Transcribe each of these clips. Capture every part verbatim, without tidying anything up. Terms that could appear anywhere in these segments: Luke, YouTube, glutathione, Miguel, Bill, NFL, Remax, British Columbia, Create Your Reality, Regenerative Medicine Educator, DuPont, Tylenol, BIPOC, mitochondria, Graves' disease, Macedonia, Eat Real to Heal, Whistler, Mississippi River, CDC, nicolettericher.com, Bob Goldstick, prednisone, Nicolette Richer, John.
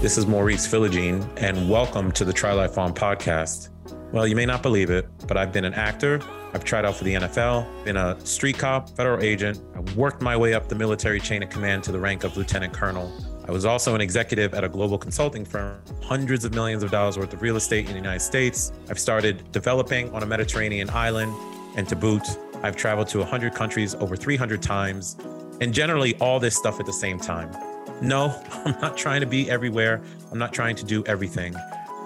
This is Maurice Philogene, and welcome to the Try Life On Podcast. Well, you may not believe it, but I've been an actor. I've tried out for the N F L, been a street cop, federal agent. I worked my way up the military chain of command to the rank of lieutenant colonel. I was also an executive at a global consulting firm, hundreds of millions of dollars worth of real estate in the United States. I've started developing on a Mediterranean island, and to boot, I've traveled to one hundred countries over three hundred times, and generally all this stuff at the same time. No, I'm not trying to be everywhere. I'm not trying to do everything.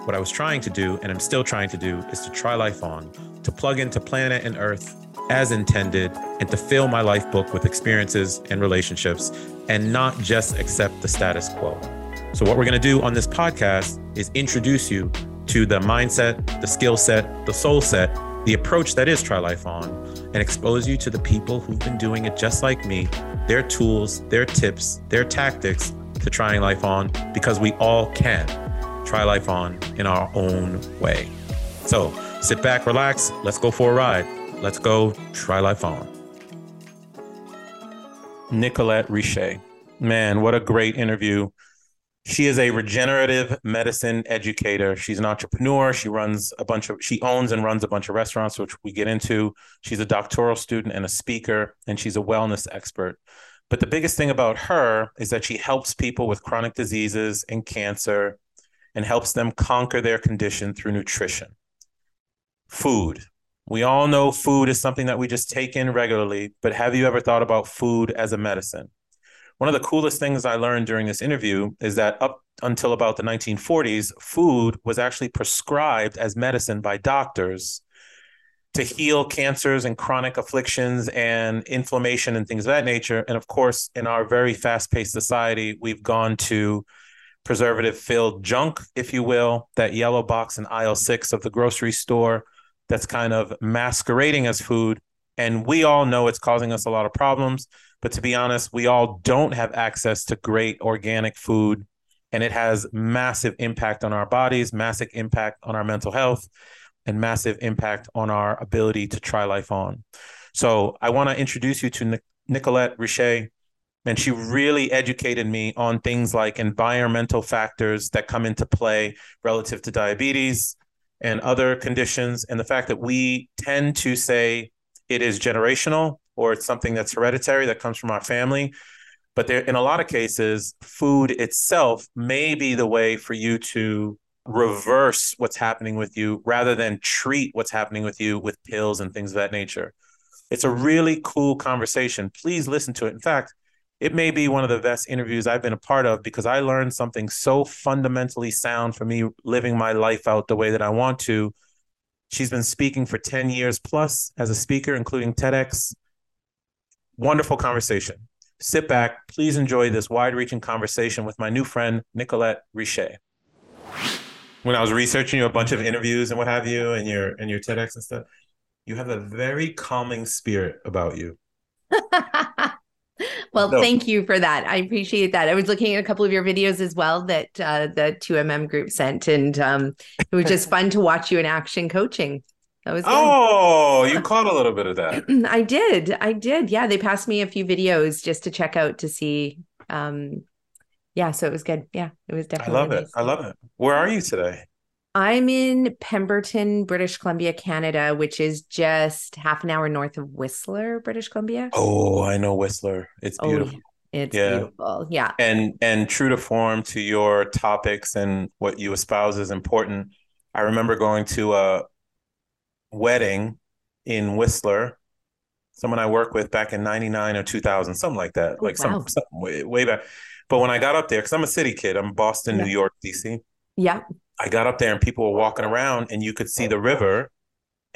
What I was trying to do, and I'm still trying to do, is to try life on, to plug into planet and earth as intended, and to fill my life book with experiences and relationships, and not just accept the status quo. So what we're going to do on this podcast is introduce you to the mindset, the skill set, the soul set, the approach that is Try Life On, and expose you to the people who've been doing it just like me, their tools, their tips, their tactics to trying life on, because we all can try life on in our own way. So sit back, relax, let's go for a ride. Let's go try life on. Nicolette Richer, man, what a great interview. She is a regenerative medicine educator. She's an entrepreneur. She runs a bunch of, she owns and runs a bunch of restaurants, which we get into. She's a doctoral student and a speaker, and she's a wellness expert. But the biggest thing about her is that she helps people with chronic diseases and cancer and helps them conquer their condition through nutrition. Food. We all know food is something that we just take in regularly, but have you ever thought about food as a medicine? One of the coolest things I learned during this interview is that up until about the nineteen forties, food was actually prescribed as medicine by doctors to heal cancers and chronic afflictions and inflammation and things of that nature. And of course, in our very fast-paced society, we've gone to preservative-filled junk, if you will, that yellow box in aisle six of the grocery store that's kind of masquerading as food. And we all know it's causing us a lot of problems. But to be honest, we all don't have access to great organic food, and it has massive impact on our bodies, massive impact on our mental health, and massive impact on our ability to try life on. So I want to introduce you to Nic- Nicolette Richer, and she really educated me on things like environmental factors that come into play relative to diabetes and other conditions, and the fact that we tend to say it is generational, or it's something that's hereditary that comes from our family. But there, in a lot of cases, food itself may be the way for you to reverse what's happening with you rather than treat what's happening with you with pills and things of that nature. It's a really cool conversation. Please listen to it. In fact, it may be one of the best interviews I've been a part of, because I learned something so fundamentally sound for me living my life out the way that I want to. She's been speaking for ten years plus as a speaker, including TEDx. Wonderful conversation. Sit back. Please enjoy this wide-reaching conversation with my new friend, Nicolette Richer. When I was researching you, a bunch of interviews and what have you, and your and your TEDx and stuff, you have a very calming spirit about you. Well, so, thank you for that. I appreciate that. I was looking at a couple of your videos as well that uh, the two M M group sent, and um, it was just fun to watch you in action coaching. That was good. Oh, you caught a little bit of that. I did. I did. Yeah. They passed me a few videos just to check out to see. Um, yeah. So it was good. Yeah. It was definitely. I love amazing. it. I love it. Where are you today? I'm in Pemberton, British Columbia, Canada, which is just half an hour north of Whistler, British Columbia. Oh, I know Whistler. It's beautiful. Oh, yeah. It's yeah. beautiful. Yeah. And, and true to form to your topics and what you espouse is important. I remember going to a wedding in Whistler, someone I worked with back in ninety-nine or two thousand, something like that, like oh, wow. some, some way, way back. But when I got up there, because I'm a city kid, I'm Boston, yeah. New York, D C. Yeah. I got up there and people were walking around and you could see the river,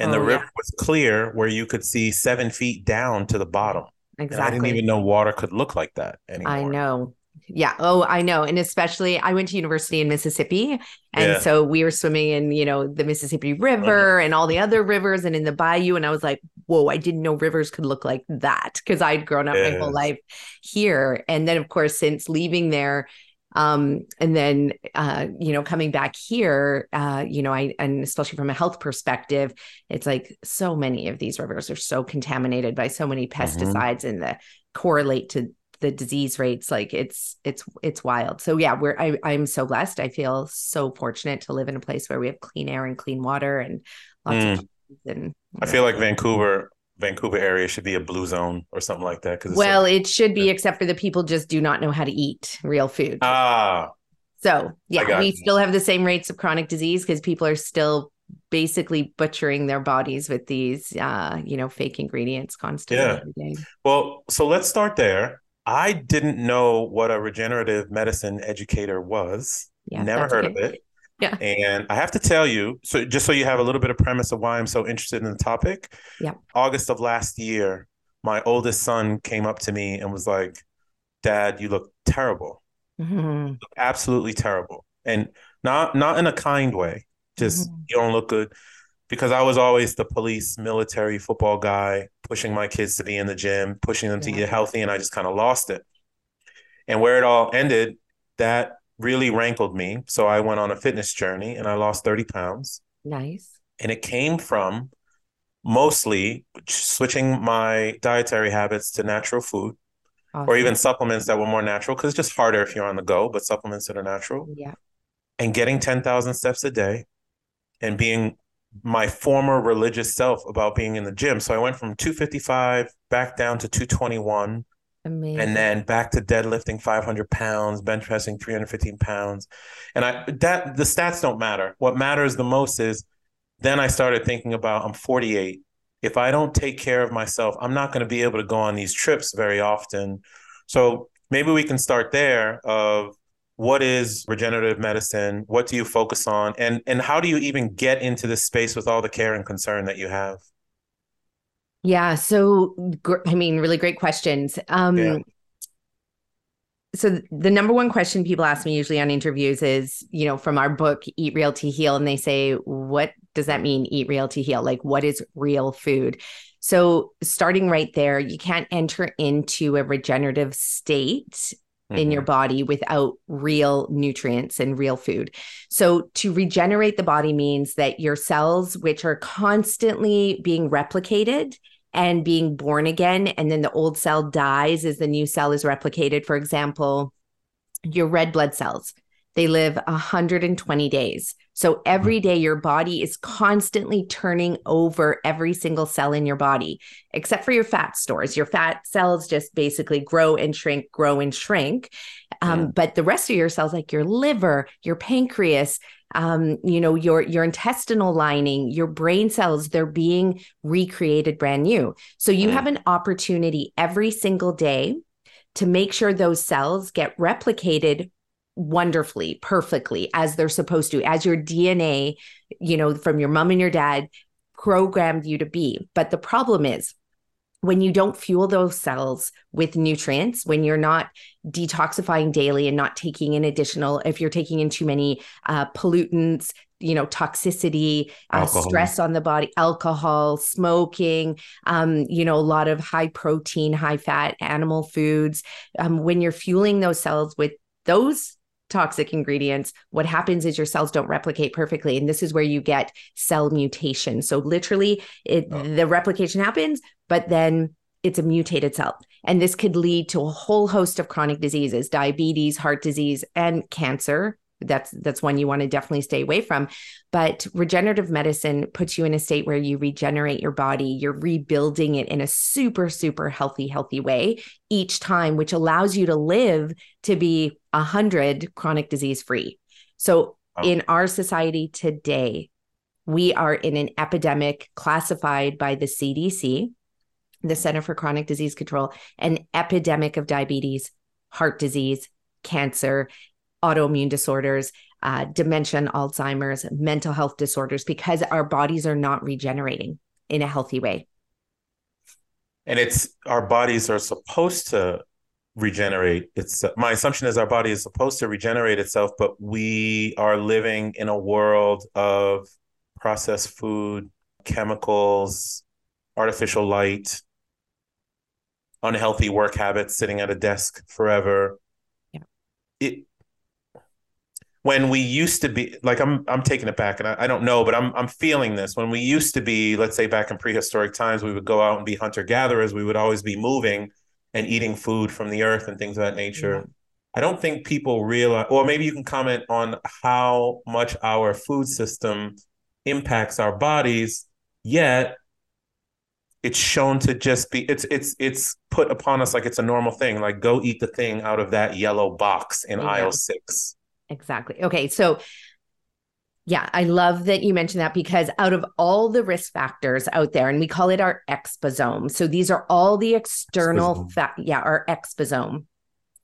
and oh, the river yeah. was clear where you could see seven feet down to the bottom. Exactly. And I didn't even know water could look like that anymore. I know. Yeah. Oh, I know. And especially I went to university in Mississippi. And yeah. so we were swimming in, you know, the Mississippi River uh-huh. and all the other rivers and in the bayou. And I was like, whoa, I didn't know rivers could look like that, because I'd grown up yeah. my whole life here. And then, of course, since leaving there um, and then, uh, you know, coming back here, uh, you know, I and especially from a health perspective, it's like so many of these rivers are so contaminated by so many pesticides mm-hmm. and the correlate to the disease rates, like it's, it's, it's wild. So yeah, we're, I, I'm so blessed. I feel so fortunate to live in a place where we have clean air and clean water and lots mm. of trees and I feel like Vancouver, Vancouver area should be a blue zone or something like that. Cause well, so- it should be, except for the people just do not know how to eat real food. Ah, so yeah, we you. still have the same rates of chronic disease because people are still basically butchering their bodies with these, uh, you know, fake ingredients constantly. Yeah. Every day. Well, so let's start there. I didn't know what a regenerative medicine educator was. Yeah, never heard okay. of it. Yeah. And I have to tell you, so just so you have a little bit of premise of why I'm so interested in the topic. Yeah. August of last year, my oldest son came up to me and was like, Dad, you look terrible. Mm-hmm. Absolutely terrible. And not not in a kind way, just mm-hmm. you don't look good, because I was always the police, military, football guy, pushing my kids to be in the gym, pushing them yeah. to eat healthy. And I just kind of lost it. And where it all ended, that really rankled me. So I went on a fitness journey and I lost thirty pounds. Nice. And it came from mostly switching my dietary habits to natural food. Awesome. Or even supplements that were more natural, because it's just harder if you're on the go, but supplements that are natural. Yeah. And getting ten thousand steps a day and being my former religious self about being in the gym. So I went from two fifty-five back down to two twenty-one. Amazing. And then back to deadlifting five hundred pounds, bench pressing three hundred fifteen pounds. And I that the stats don't matter. What matters the most is then I started thinking about I'm forty-eight. If I don't take care of myself, I'm not going to be able to go on these trips very often. So maybe we can start there of what is regenerative medicine? What do you focus on? And, and how do you even get into this space with all the care and concern that you have? Yeah. So, gr- I mean, really great questions. Um, yeah. So the number one question people ask me usually on interviews is, you know, from our book, Eat Real to Heal. And they say, what does that mean? Eat real to heal. Like, what is real food? So starting right there, you can't enter into a regenerative state mm-hmm. in your body without real nutrients and real food. So to regenerate the body means that your cells, which are constantly being replicated and being born again, and then the old cell dies as the new cell is replicated. For example, your red blood cells, they live one hundred twenty days. So every day your body is constantly turning over every single cell in your body, except for your fat stores. Your fat cells just basically grow and shrink, grow and shrink. Um, yeah. But the rest of your cells, like your liver, your pancreas, um, you know, your, your intestinal lining, your brain cells, they're being recreated brand new. So you yeah. have an opportunity every single day to make sure those cells get replicated wonderfully, perfectly, as they're supposed to, as your D N A, you know, from your mom and your dad programmed you to be. But the problem is, when you don't fuel those cells with nutrients, when you're not detoxifying daily and not taking in additional, if you're taking in too many uh, pollutants, you know, toxicity, uh, stress on the body, alcohol, smoking, um, you know, a lot of high protein, high fat animal foods. Um, when you're fueling those cells with those toxic ingredients, what happens is your cells don't replicate perfectly. And this is where you get cell mutation. So literally it, oh. the replication happens, but then it's a mutated cell. And this could lead to a whole host of chronic diseases, diabetes, heart disease, and cancer. That's, that's one you want to definitely stay away from. But regenerative medicine puts you in a state where you regenerate your body. You're rebuilding it in a super, super healthy, healthy way each time, which allows you to live to be one hundred chronic disease free. So oh. in our society today, we are in an epidemic classified by the C D C, the Center for Chronic Disease Control, an epidemic of diabetes, heart disease, cancer, autoimmune disorders, uh, dementia, Alzheimer's, mental health disorders, because our bodies are not regenerating in a healthy way. And it's, our bodies are supposed to regenerate. It's uh, my assumption is our body is supposed to regenerate itself, but we are living in a world of processed food, chemicals, artificial light, unhealthy work habits, sitting at a desk forever. Yeah. It, When we used to be like, I'm, I'm taking it back and I, I don't know, but I'm, I'm feeling this. When we used to be, let's say back in prehistoric times, we would go out and be hunter gatherers. We would always be moving. and eating food from the earth and things of that nature. Yeah. I don't think people realize, or maybe you can comment on how much our food system impacts our bodies, yet it's shown to just be, it's it's it's put upon us like it's a normal thing, like go eat the thing out of that yellow box in yeah. aisle six. Exactly. Okay. So yeah, I love that you mentioned that, because out of all the risk factors out there, and we call it our exposome. So these are all the external, fa- yeah, our exposome.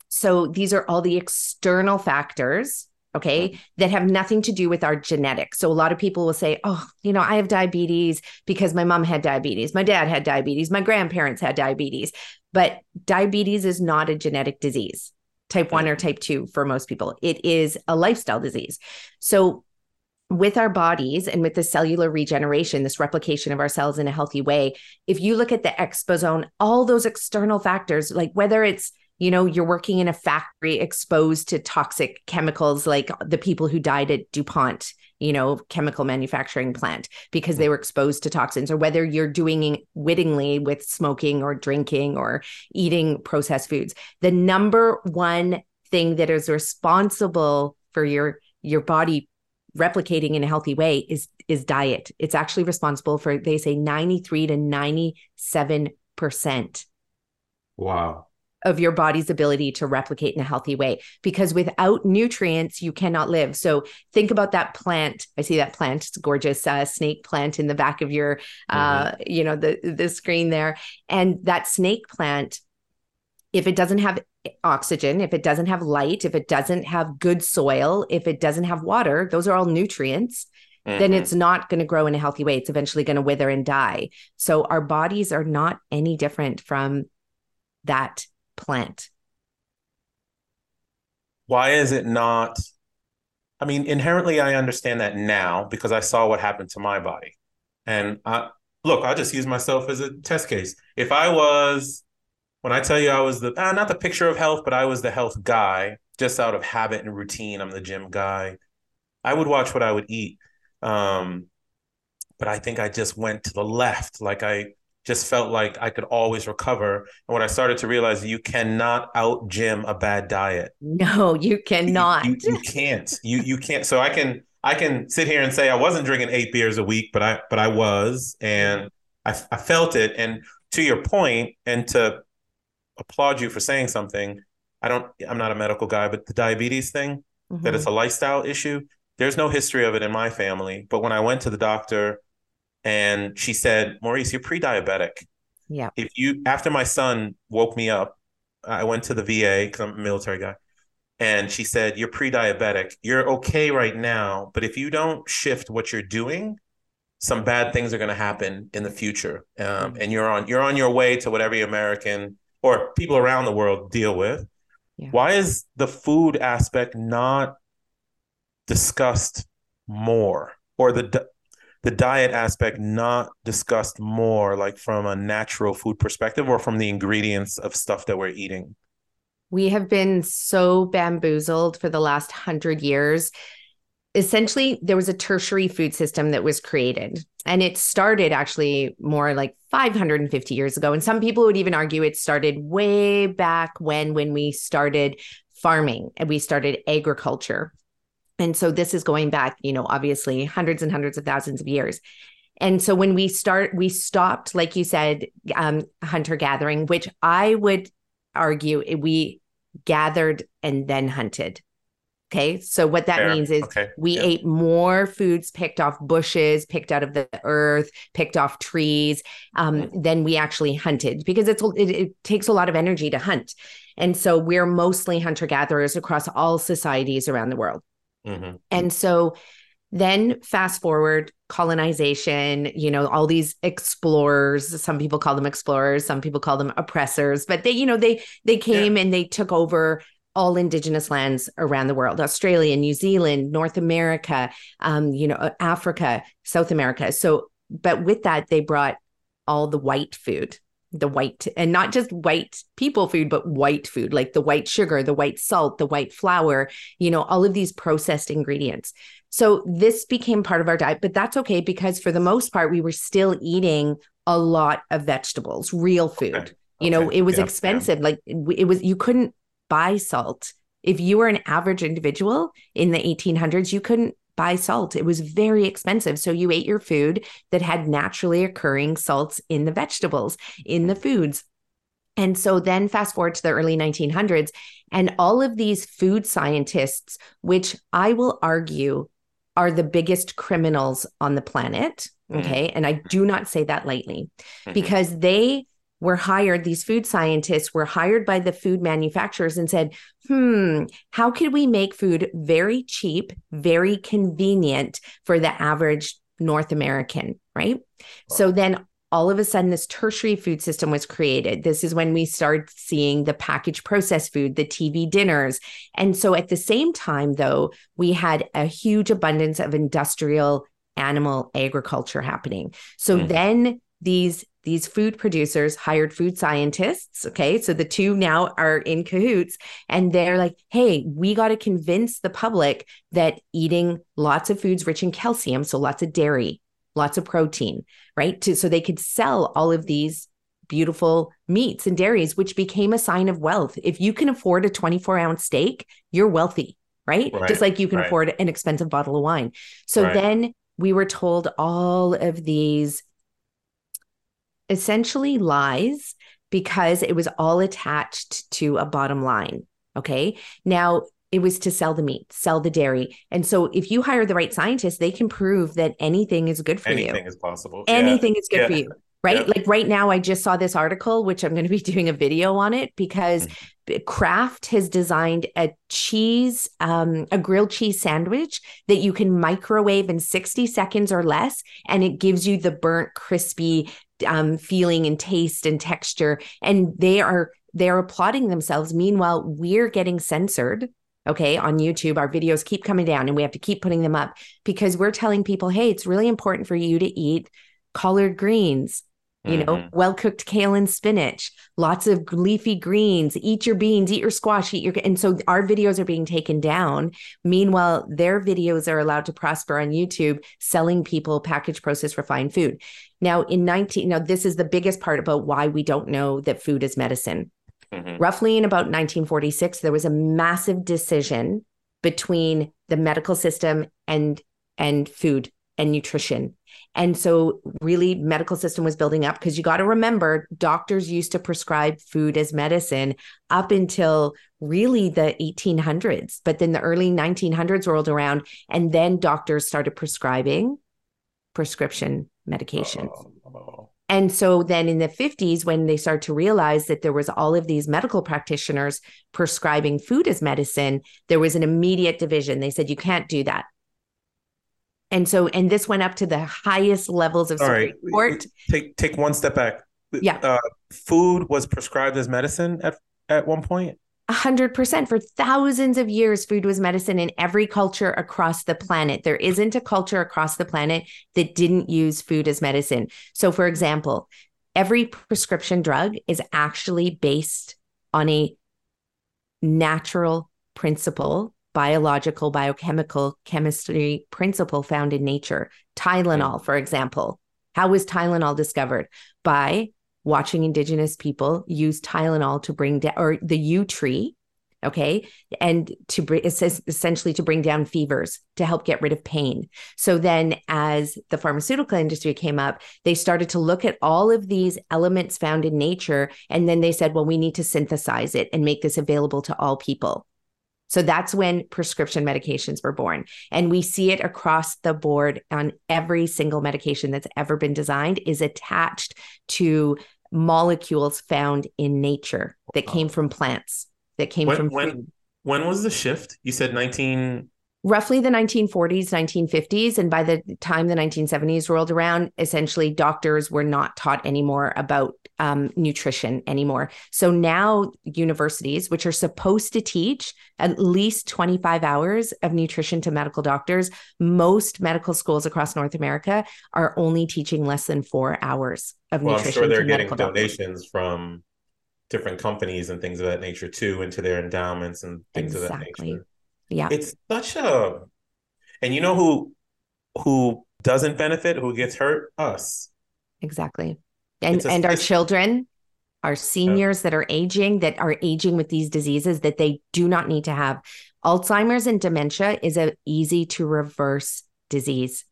So these are all the external factors, okay, that have nothing to do with our genetics. So a lot of people will say, oh, you know, I have diabetes because my mom had diabetes, my dad had diabetes, my grandparents had diabetes, but diabetes is not a genetic disease, type one or type two for most people. It is a lifestyle disease. So with our bodies and with the cellular regeneration, this replication of our cells in a healthy way, if you look at the exposome, all those external factors, like whether it's, you know, you're working in a factory exposed to toxic chemicals, like the people who died at DuPont, you know, chemical manufacturing plant, because they were exposed to toxins, or whether you're doing wittingly with smoking or drinking or eating processed foods, the number one thing that is responsible for your, your body replicating in a healthy way is, is diet. It's actually responsible for, they say, ninety-three to ninety-seven percent. Wow. Of your body's ability to replicate in a healthy way, because without nutrients, you cannot live. So think about that plant. I see that plant, it's gorgeous uh, snake plant in the back of your, uh, mm-hmm. you know, the, the screen there. And that snake plant, if it doesn't have oxygen, if it doesn't have light, if it doesn't have good soil, if it doesn't have water, those are all nutrients, mm-hmm. then it's not going to grow in a healthy way. It's eventually going to wither and die. So our bodies are not any different from that plant. Why is it not? I mean, inherently, I understand that now because I saw what happened to my body. And I, look, I'll just use myself as a test case. If I was, when I tell you I was the, ah, not the picture of health, but I was the health guy, just out of habit and routine, I'm the gym guy. I would watch what I would eat. Um, but I think I just went to the left. Like I just felt like I could always recover. And when I started to realize you cannot out gym a bad diet. No, you cannot. You, you, you can't. You you can't. So I can I can sit here and say I wasn't drinking eight beers a week, but I but I was, and I I felt it. And to your point, and to applaud you for saying something, I don't I'm not a medical guy, but the diabetes thing, mm-hmm. that it's a lifestyle issue. There's no history of it in my family. But when I went to the doctor, and she said, Maurice, you're pre-diabetic. Yeah. If you, after my son woke me up, I went to the V A because I'm a military guy. And she said, you're pre-diabetic. You're okay right now, but if you don't shift what you're doing, some bad things are going to happen in the future. Um, mm-hmm. And you're on, you're on your way to whatever your American or people around the world deal with. Yeah. Why is the food aspect not discussed more, or the the diet aspect not discussed more, like from a natural food perspective or from the ingredients of stuff that we're eating? We have been so bamboozled for the last hundred years. Essentially, there was a tertiary food system that was created, and it started actually more like five hundred fifty years ago. And some people would even argue it started way back when, when we started farming and we started agriculture. And so this is going back, you know, obviously hundreds and hundreds of thousands of years. And so when we start, we stopped, like you said, um, hunter-gathering, which I would argue we gathered and then hunted. Okay. So what that Fair. means is okay. we yeah. ate more foods picked off bushes, picked out of the earth, picked off trees, um, mm-hmm. than we actually hunted, because it's, it, it takes a lot of energy to hunt. And so we're mostly hunter-gatherers across all societies around the world. Mm-hmm. And so then fast forward, colonization, you know, all these explorers, some people call them explorers, some people call them oppressors, but they, you know, they, they came yeah. and they took over all indigenous lands around the world, Australia, New Zealand, North America, um, you know, Africa, South America. So, but with that, they brought all the white food. The white, and not just white people food, but white food, like the white sugar, the white salt, the white flour, you know, all of these processed ingredients. So this became part of our diet, but that's okay, because for the most part, we were still eating a lot of vegetables, real food. Okay. You okay. know, it was yeah. expensive. Yeah. Like it was, you couldn't buy salt. If you were an average individual in the eighteen hundreds, you couldn't buy salt. It was very expensive. So you ate your food that had naturally occurring salts in the vegetables, in the foods. And so then fast forward to the early nineteen hundreds, and all of these food scientists, which I will argue are the biggest criminals on the planet. Okay. Mm-hmm. And I do not say that lightly, mm-hmm. because they were hired, these food scientists were hired by the food manufacturers and said, hmm, how could we make food very cheap, very convenient for the average North American, right? Wow. So then all of a sudden, this tertiary food system was created. This is when we start seeing the packaged processed food, the T V dinners. And so at the same time, though, we had a huge abundance of industrial animal agriculture happening. So mm. then these These food producers hired food scientists. Okay. So the two now are in cahoots, and they're like, hey, we got to convince the public that eating lots of foods rich in calcium, so lots of dairy, lots of protein, right? To, so they could sell all of these beautiful meats and dairies, which became a sign of wealth. If you can afford a twenty-four ounce steak, you're wealthy, right? right. Just like you can right. afford an expensive bottle of wine. So right. then we were told all of these essentially lies, because it was all attached to a bottom line. Okay. Now it was to sell the meat, sell the dairy. And so if you hire the right scientists, they can prove that anything is good for anything you. Anything is possible. Anything yeah. is good yeah. for you. Right. Yeah. Like right now, I just saw this article, which I'm going to be doing a video on it, because Kraft has designed a cheese, um, a grilled cheese sandwich that you can microwave in sixty seconds or less. And it gives you the burnt, crispy um, feeling and taste and texture. And they are, they're applauding themselves. Meanwhile, we're getting censored. Okay. On YouTube, our videos keep coming down and we have to keep putting them up because we're telling people, hey, it's really important for you to eat collard greens, you know, mm-hmm. well-cooked kale and spinach, lots of leafy greens, eat your beans, eat your squash, eat your, and so our videos are being taken down. Meanwhile, their videos are allowed to prosper on YouTube, selling people packaged, processed, refined food. Now in nineteen, now this is the biggest part about why we don't know that food is medicine. Mm-hmm. Roughly in about nineteen forty-six, there was a massive decision between the medical system and, and food and nutrition. And so really medical system was building up, because you got to remember doctors used to prescribe food as medicine up until really the eighteen hundreds, but then the early nineteen hundreds rolled around and then doctors started prescribing prescription medications. Oh, oh. And so then in the fifties, when they started to realize that there was all of these medical practitioners prescribing food as medicine, there was an immediate division. They said, you can't do that. And so, and this went up to the highest levels of Supreme Court. Take take one step back. Yeah. Uh, food was prescribed as medicine at, at one point? A hundred percent. For thousands of years, food was medicine in every culture across the planet. There isn't a culture across the planet that didn't use food as medicine. So for example, every prescription drug is actually based on a natural principle, biological, biochemical, chemistry principle found in nature. Tylenol, for example. How was Tylenol discovered? By watching Indigenous people use Tylenol to bring down, or the yew tree, okay? And to br- essentially to bring down fevers, to help get rid of pain. So then as the pharmaceutical industry came up, they started to look at all of these elements found in nature. And then they said, well, we need to synthesize it and make this available to all people. So that's when prescription medications were born. And we see it across the board on every single medication that's ever been designed is attached to molecules found in nature that came from plants, that came when, from food. When, when was the shift? You said nineteen... Roughly the nineteen forties, nineteen fifties. And by the time the nineteen seventies rolled around, essentially doctors were not taught anymore about um, nutrition anymore. So now universities, which are supposed to teach at least twenty-five hours of nutrition to medical doctors, most medical schools across North America are only teaching less than four hours of well, nutrition. Well, I'm sure they're getting donations doctors. from different companies and things of that nature too, into their endowments and things exactly. of that nature. Yeah, it's such a, and you know who, who doesn't benefit, who gets hurt? Us. Exactly. And, a, and our children, our seniors that are aging, that are aging with these diseases that they do not need to have. Alzheimer's and dementia is an easy to reverse disease.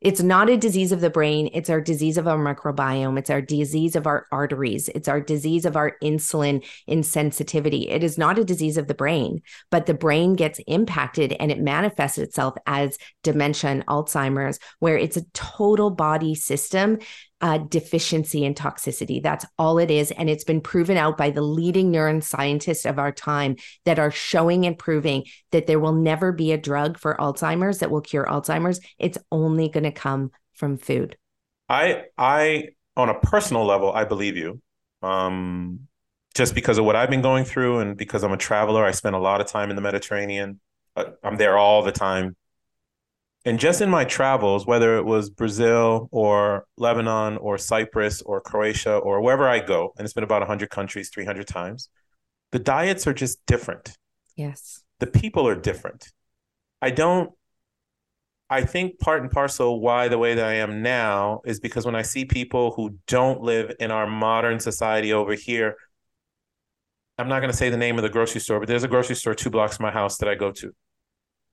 It's not a disease of the brain. It's our disease of our microbiome. It's our disease of our arteries. It's our disease of our insulin insensitivity. It is not a disease of the brain, but the brain gets impacted and it manifests itself as dementia and Alzheimer's, where it's a total body system uh, deficiency and toxicity. That's all it is. And it's been proven out by the leading neuroscientists of our time that are showing and proving that there will never be a drug for Alzheimer's that will cure Alzheimer's. It's only going to come from food. I, I, on a personal level, I believe you, um, just because of what I've been going through. And because I'm a traveler, I spend a lot of time in the Mediterranean. I'm there all the time. And just in my travels, whether it was Brazil or Lebanon or Cyprus or Croatia or wherever I go, and it's been about one hundred countries, three hundred times, the diets are just different. Yes. The people are different. I don't, I think part and parcel why the way that I am now is because when I see people who don't live in our modern society over here, I'm not going to say the name of the grocery store, but there's a grocery store two blocks from my house that I go to.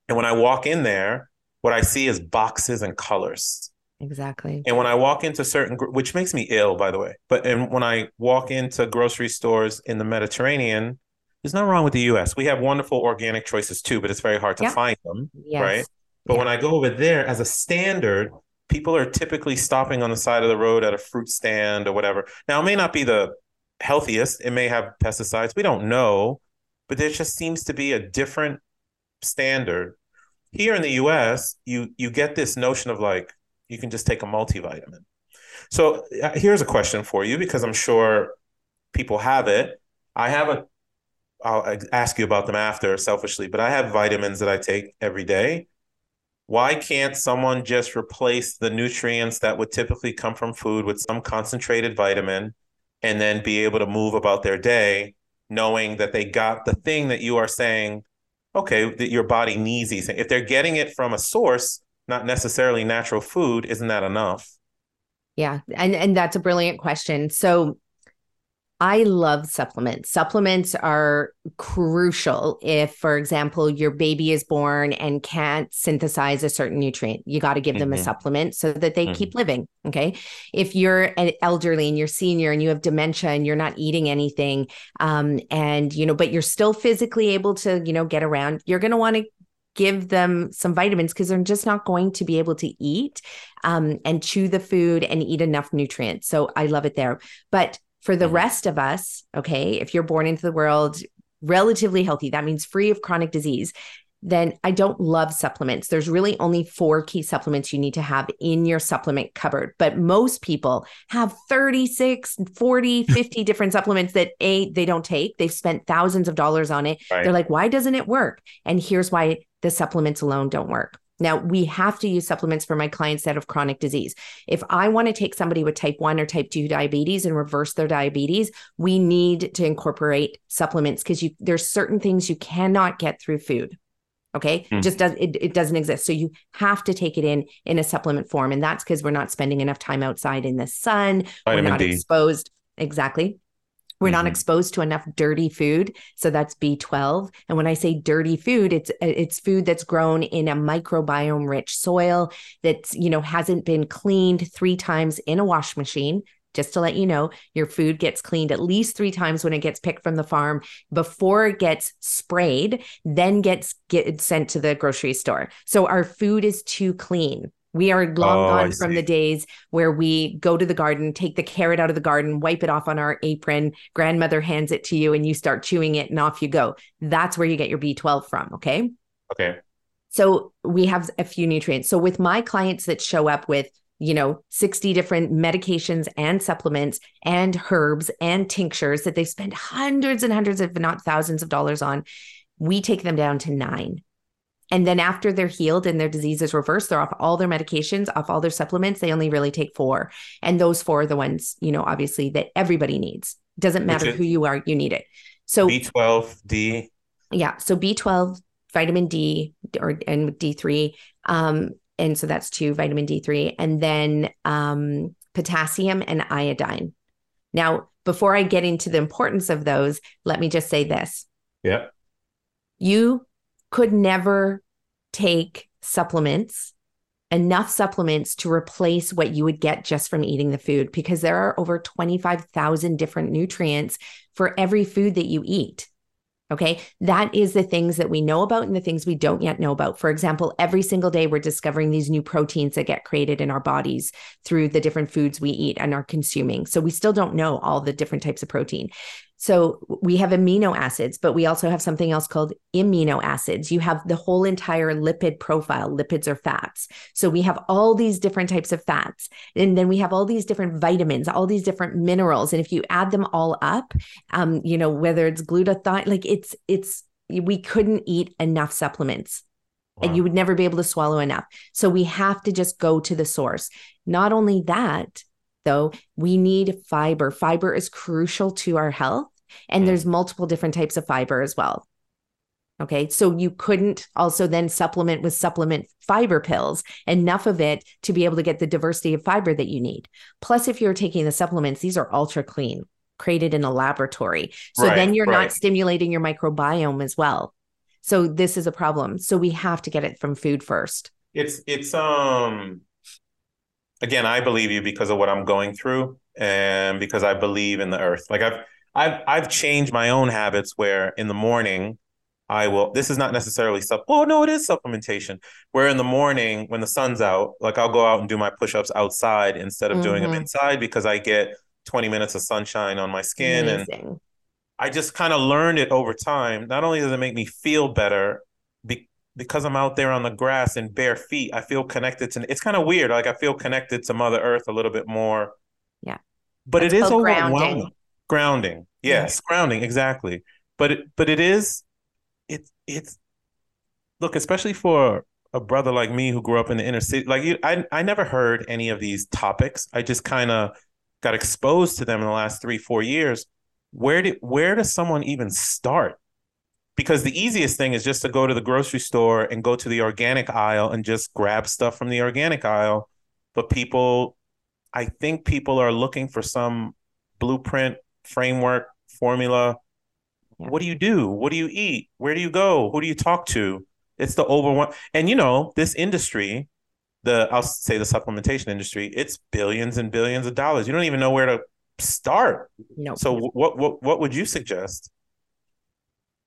And when I walk in there, what I see is boxes and colors. Exactly. And when I walk into certain, which makes me ill, by the way, but and when I walk into grocery stores in the Mediterranean, there's nothing wrong with the U S. We have wonderful organic choices too, but it's very hard to yep. find them, yes. right? But yep. when I go over there, as a standard, people are typically stopping on the side of the road at a fruit stand or whatever. Now, it may not be the healthiest. It may have pesticides. We don't know, but there just seems to be a different standard. Here in the U S, you you get this notion of like, you can just take a multivitamin. So uh, here's a question for you, because I'm sure people have it. I have a, I'll ask you about them after selfishly, but I have vitamins that I take every day. Why can't someone just replace the nutrients that would typically come from food with some concentrated vitamin and then be able to move about their day, knowing that they got the thing that you are saying, okay, that your body needs these things. If they're getting it from a source, not necessarily natural food, isn't that enough? Yeah. And, and that's a brilliant question. So I love supplements. Supplements are crucial. If, for example, your baby is born and can't synthesize a certain nutrient, you got to give them mm-hmm. a supplement so that they mm-hmm. keep living. Okay. If you're an elderly and you're senior and you have dementia and you're not eating anything, um, and, you know, but you're still physically able to, you know, get around, you're going to want to give them some vitamins because they're just not going to be able to eat, um, and chew the food and eat enough nutrients. So I love it there. But for the rest of us, okay, if you're born into the world relatively healthy, that means free of chronic disease, then I don't love supplements. There's really only four key supplements you need to have in your supplement cupboard. But most people have thirty-six, forty, fifty different supplements that A, they don't take. They've spent thousands of dollars on it. Right. They're like, why doesn't it work? And here's why the supplements alone don't work. Now, we have to use supplements for my clients that have chronic disease. If I want to take somebody with type one or type two diabetes and reverse their diabetes, we need to incorporate supplements because you, there's certain things you cannot get through food. Okay. Mm. Just does, it, it doesn't exist. So you have to take it in, in a supplement form. And that's because we're not spending enough time outside in the sun. Vitamin we're not D. exposed. Exactly. We're not exposed to enough dirty food. So that's B twelve. And when I say dirty food, it's it's food that's grown in a microbiome rich soil that's, you know, hasn't been cleaned three times in a wash machine. Just to let you know, your food gets cleaned at least three times when it gets picked from the farm before it gets sprayed, then gets get sent to the grocery store. So our food is too clean. We are long oh, gone I from see. the days where we go to the garden, take the carrot out of the garden, wipe it off on our apron, grandmother hands it to you and you start chewing it and off you go. That's where you get your B twelve from, okay? Okay. So we have a few nutrients. So with my clients that show up with, you know, sixty different medications and supplements and herbs and tinctures that they spend hundreds and hundreds, if not thousands of dollars on, we take them down to nine. And then after they're healed and their disease is reversed, they're off all their medications, off all their supplements. They only really take four. And those four are the ones, you know, obviously that everybody needs. Doesn't matter who you are, you need it. So B twelve, D. Yeah. So B twelve, vitamin D or and D three. Um, and so that's two, vitamin D three. And then um, potassium and iodine. Now, before I get into the importance of those, let me just say this. Yeah. You could never take supplements, enough supplements to replace what you would get just from eating the food, because there are over twenty-five thousand different nutrients for every food that you eat. Okay. That is the things that we know about and the things we don't yet know about. For example, every single day we're discovering these new proteins that get created in our bodies through the different foods we eat and are consuming. So we still don't know all the different types of protein. So we have amino acids, but we also have something else called amino acids. You have the whole entire lipid profile. Lipids are fats. So we have all these different types of fats. And then we have all these different vitamins, all these different minerals. And if you add them all up, um, you know, whether it's glutathione, like it's, it's, we couldn't eat enough supplements. Wow. And you would never be able to swallow enough. So we have to just go to the source. Not only that, though, we need fiber. Fiber is crucial to our health. And mm. there's multiple different types of fiber as well. Okay. So you couldn't also then supplement with supplement fiber pills, enough of it to be able to get the diversity of fiber that you need. Plus, if you're taking the supplements, these are ultra clean, created in a laboratory. So right, then you're right. not stimulating your microbiome as well. So this is a problem. So we have to get it from food first. It's, it's, um, Again, I believe you because of what I'm going through and because I believe in the earth. Like I've, I've, I've changed my own habits where in the morning I will, this is not necessarily sup. Oh no, it is supplementation where in the morning when the sun's out, like I'll go out and do my push-ups outside instead of mm-hmm. doing them inside because I get twenty minutes of sunshine on my skin. Amazing. And I just kind of learned it over time. Not only does it make me feel better be- because I'm out there on the grass in bare feet, I feel connected to, it's kind of weird. Like I feel connected to Mother Earth a little bit more. Yeah. But That's it is overwhelming. Grounding. grounding. Yes. Yeah. Grounding. Exactly. But, it, but it is, it, it's, look, especially for a brother like me who grew up in the inner city, like you, I, I never heard any of these topics. I just kind of got exposed to them in the last three, four years. Where did, where does someone even start? Because the easiest thing is just to go to the grocery store and go to the organic aisle and just grab stuff from the organic aisle. But people, I think people are looking for some blueprint, framework, formula. Yeah. What do you do? What do you eat? Where do you go? Who do you talk to? It's the overwhelm. And, you know, this industry, the I'll say the supplementation industry, it's billions and billions of dollars. You don't even know where to start. No. So what what what would you suggest?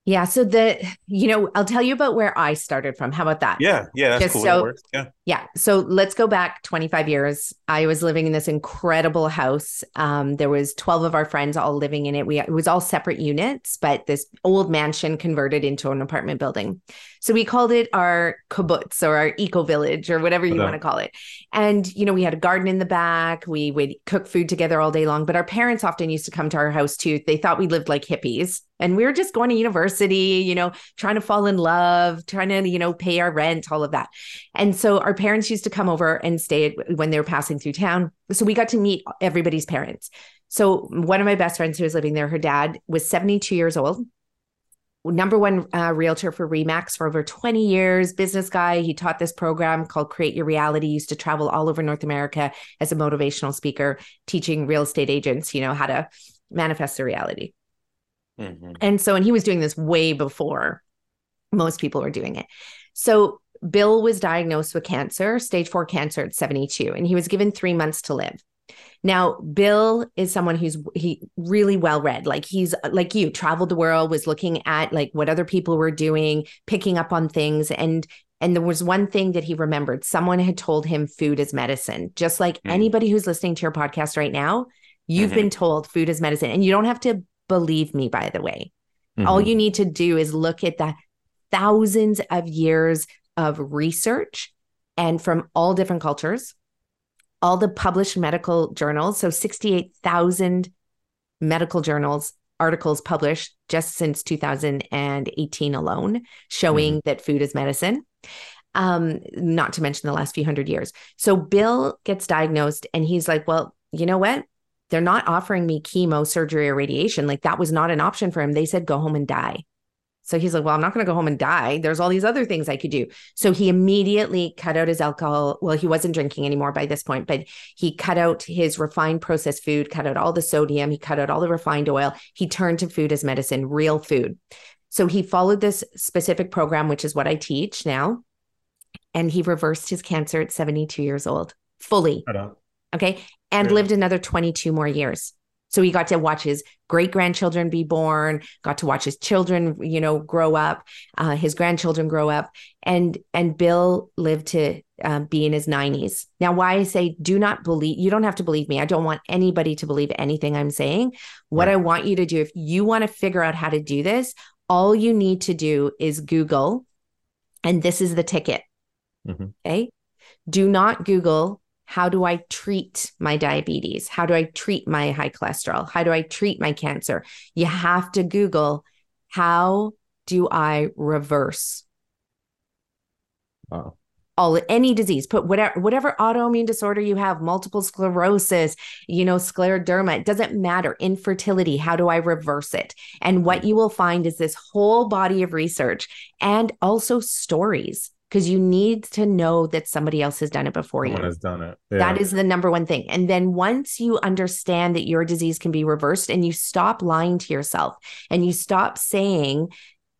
Yeah. So the, you know, I'll tell you about where I started from. How about that? Yeah. Yeah. That's Just cool. So, yeah. yeah. So let's go back twenty-five years. I was living in this incredible house. Um, there was twelve of our friends all living in it. We, it was all separate units, but this old mansion converted into an apartment building. So we called it our kibbutz or our eco village or whatever you yeah. want to call it. And, you know, we had a garden in the back. We would cook food together all day long, but our parents often used to come to our house too. They thought we lived like hippies. And we were just going to university, you know, trying to fall in love, trying to, you know, pay our rent, all of that. And so our parents used to come over and stay when they were passing through town. So we got to meet everybody's parents. So one of my best friends who was living there, her dad was seventy-two years old, number one uh, realtor for Remax for over twenty years, business guy. He taught this program called Create Your Reality, he used to travel all over North America as a motivational speaker, teaching real estate agents, you know, how to manifest their reality. Mm-hmm. And so, and he was doing this way before most people were doing it. So Bill was diagnosed with cancer, stage four cancer at seventy-two, and he was given three months to live. Now, Bill is someone who's he really well-read, like he's like you traveled the world, was looking at like what other people were doing, picking up on things. And, and there was one thing that he remembered. Someone had told him food is medicine, just like mm-hmm. anybody who's listening to your podcast right now, you've mm-hmm. been told food is medicine, and you don't have to believe me, by the way. Mm-hmm. All you need to do is look at the thousands of years of research and from all different cultures, all the published medical journals. So sixty-eight thousand medical journals, articles published just since two thousand eighteen alone, showing mm-hmm. that food is medicine, um, not to mention the last few hundred years. So Bill gets diagnosed and he's like, well, you know what? They're not offering me chemo, surgery, or radiation. Like that was not an option for him. They said, go home and die. So he's like, well, I'm not going to go home and die. There's all these other things I could do. So he immediately cut out his alcohol. Well, he wasn't drinking anymore by this point, but he cut out his refined processed food, cut out all the sodium. He cut out all the refined oil. He turned to food as medicine, real food. So he followed this specific program, which is what I teach now. And he reversed his cancer at seventy-two years old, fully. Okay. And yeah. lived another twenty-two more years. So he got to watch his great-grandchildren be born, got to watch his children, you know, grow up, uh, his grandchildren grow up. And and Bill lived to uh, be in his nineties. Now, why I say do not believe, you don't have to believe me. I don't want anybody to believe anything I'm saying. What yeah. I want you to do, if you want to figure out how to do this, all you need to do is Google, and this is the ticket, mm-hmm. okay? Do not Google, how do I treat my diabetes? How do I treat my high cholesterol? How do I treat my cancer? You have to Google, how do I reverse wow. all any disease? Put whatever whatever autoimmune disorder you have, multiple sclerosis, you know, scleroderma, it doesn't matter. Infertility, how do I reverse it? And what you will find is this whole body of research and also stories. Because you need to know that somebody else has done it before Someone you. Has done it. Yeah. That is the number one thing. And then once you understand that your disease can be reversed and you stop lying to yourself and you stop saying,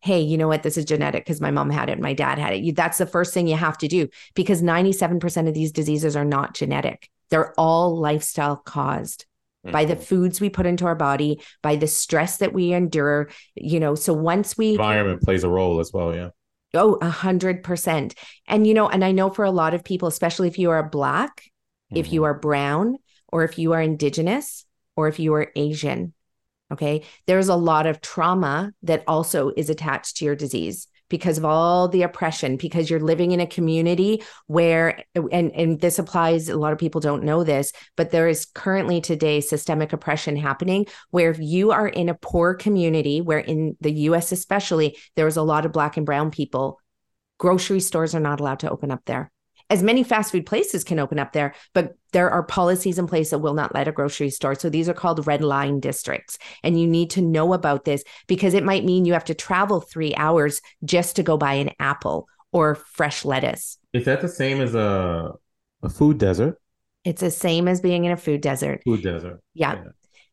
hey, you know what? This is genetic because my mom had it. My dad had it. You, that's the first thing you have to do, because ninety-seven percent of these diseases are not genetic. They're all lifestyle caused. By the foods we put into our body, by the stress that we endure, you know, so once we... Environment plays a role as well, yeah. Oh, a hundred percent. And, you know, and I know for a lot of people, especially if you are Black, mm-hmm. if you are brown, or if you are Indigenous, or if you are Asian, okay, there's a lot of trauma that also is attached to your disease because of all the oppression, because you're living in a community where, and, and this applies, a lot of people don't know this, but there is currently today systemic oppression happening where if you are in a poor community, where in the U S especially, there is a lot of Black and brown people, grocery stores are not allowed to open up there. As many fast food places can open up there, but there are policies in place that will not let a grocery store. So these are called red line districts. And you need to know about this because it might mean you have to travel three hours just to go buy an apple or fresh lettuce. Is that the same as a, a food desert? It's the same as being in a food desert. Food desert. Yeah. yeah.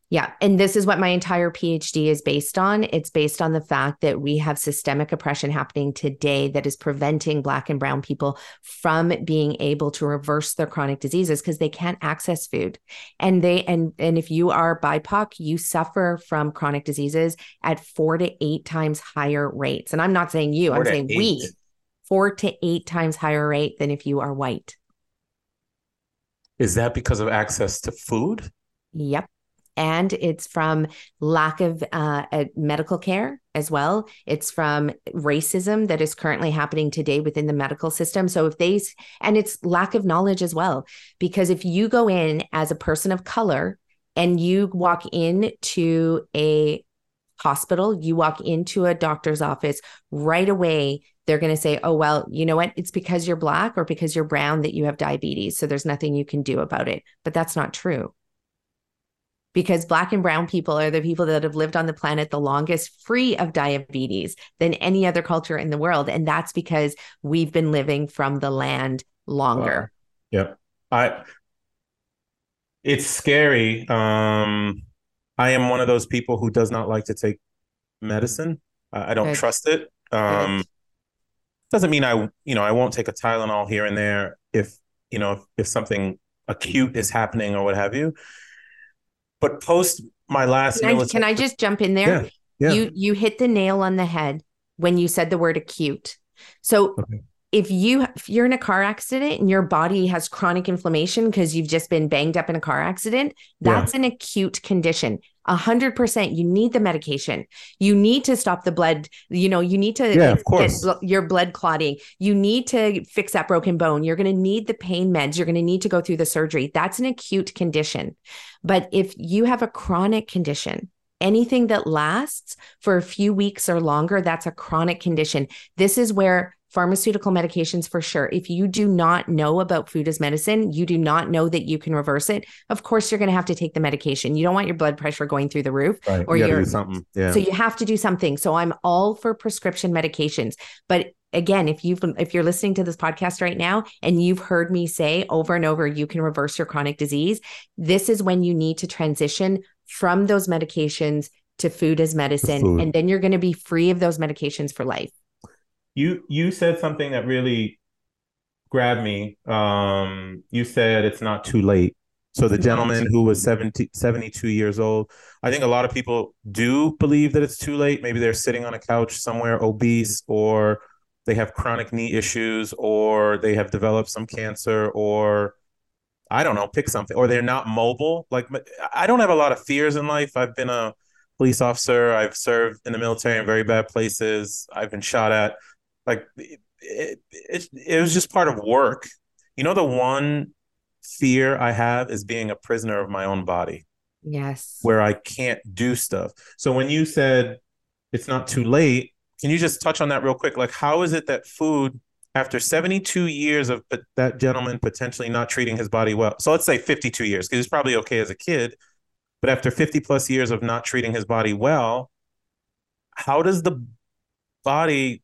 Yeah. And this is what my entire PhD is based on. It's based on the fact that we have systemic oppression happening today that is preventing Black and brown people from being able to reverse their chronic diseases because they can't access food. And they, and, and if you are B I P O C, you suffer from chronic diseases at four to eight times higher rates. And I'm not saying you, four I'm saying eight. we, four to eight times higher rate than if you are white. Is that because of access to food? Yep. And it's from lack of uh, medical care as well. It's from racism that is currently happening today within the medical system. So if they, and it's lack of knowledge as well, because if you go in as a person of color and you walk into a hospital, you walk into a doctor's office right away, they're going to say, oh, well, you know what? It's because you're Black or because you're brown that you have diabetes. So there's nothing you can do about it. But that's not true. Because Black and brown people are the people that have lived on the planet the longest free of diabetes than any other culture in the world. And that's because we've been living from the land longer. Wow. Yep. I, it's scary. Um, I am one of those people who does not like to take medicine. I, I don't Good. trust it. Um, doesn't mean I, you know, I won't take a Tylenol here and there if, you know, if, if something acute is happening or what have you. But post my last can, military- I, can I just jump in there? Yeah, yeah. You you hit the nail on the head when you said the word acute. So okay. if you if you're in a car accident and your body has chronic inflammation because you've just been banged up in a car accident, that's yeah. an acute condition. A hundred percent. You need the medication. You need to stop the blood. You know, you need to yeah, of course. get bl- your blood clotting. You need to fix that broken bone. You're going to need the pain meds. You're going to need to go through the surgery. That's an acute condition. But if you have a chronic condition, anything that lasts for a few weeks or longer, that's a chronic condition. This is where pharmaceutical medications for sure. If you do not know about food as medicine, you do not know that you can reverse it. Of course, you're going to have to take the medication. You don't want your blood pressure going through the roof, right. or you you're something. Yeah. So you have to do something. So I'm all for prescription medications, but again, if you've been, if you're listening to this podcast right now and you've heard me say over and over, you can reverse your chronic disease. This is when you need to transition from those medications to food as medicine, food. and then you're going to be free of those medications for life. You you said something that really grabbed me. Um, you said it's not too late. So the gentleman who was seventy, seventy-two years old, I think a lot of people do believe that it's too late. Maybe they're sitting on a couch somewhere obese, or they have chronic knee issues, or they have developed some cancer, or I don't know, pick something, or they're not mobile. Like, I don't have a lot of fears in life. I've been a police officer. I've served in the military in very bad places. I've been shot at. Like, it, it, it, it was just part of work. You know, the one fear I have is being a prisoner of my own body. Yes. Where I can't do stuff. So when you said it's not too late, can you just touch on that real quick? Like, how is it that food, after seventy-two years of that gentleman potentially not treating his body well, so let's say fifty-two years, because it's probably okay as a kid, but after fifty plus years of not treating his body well, how does the body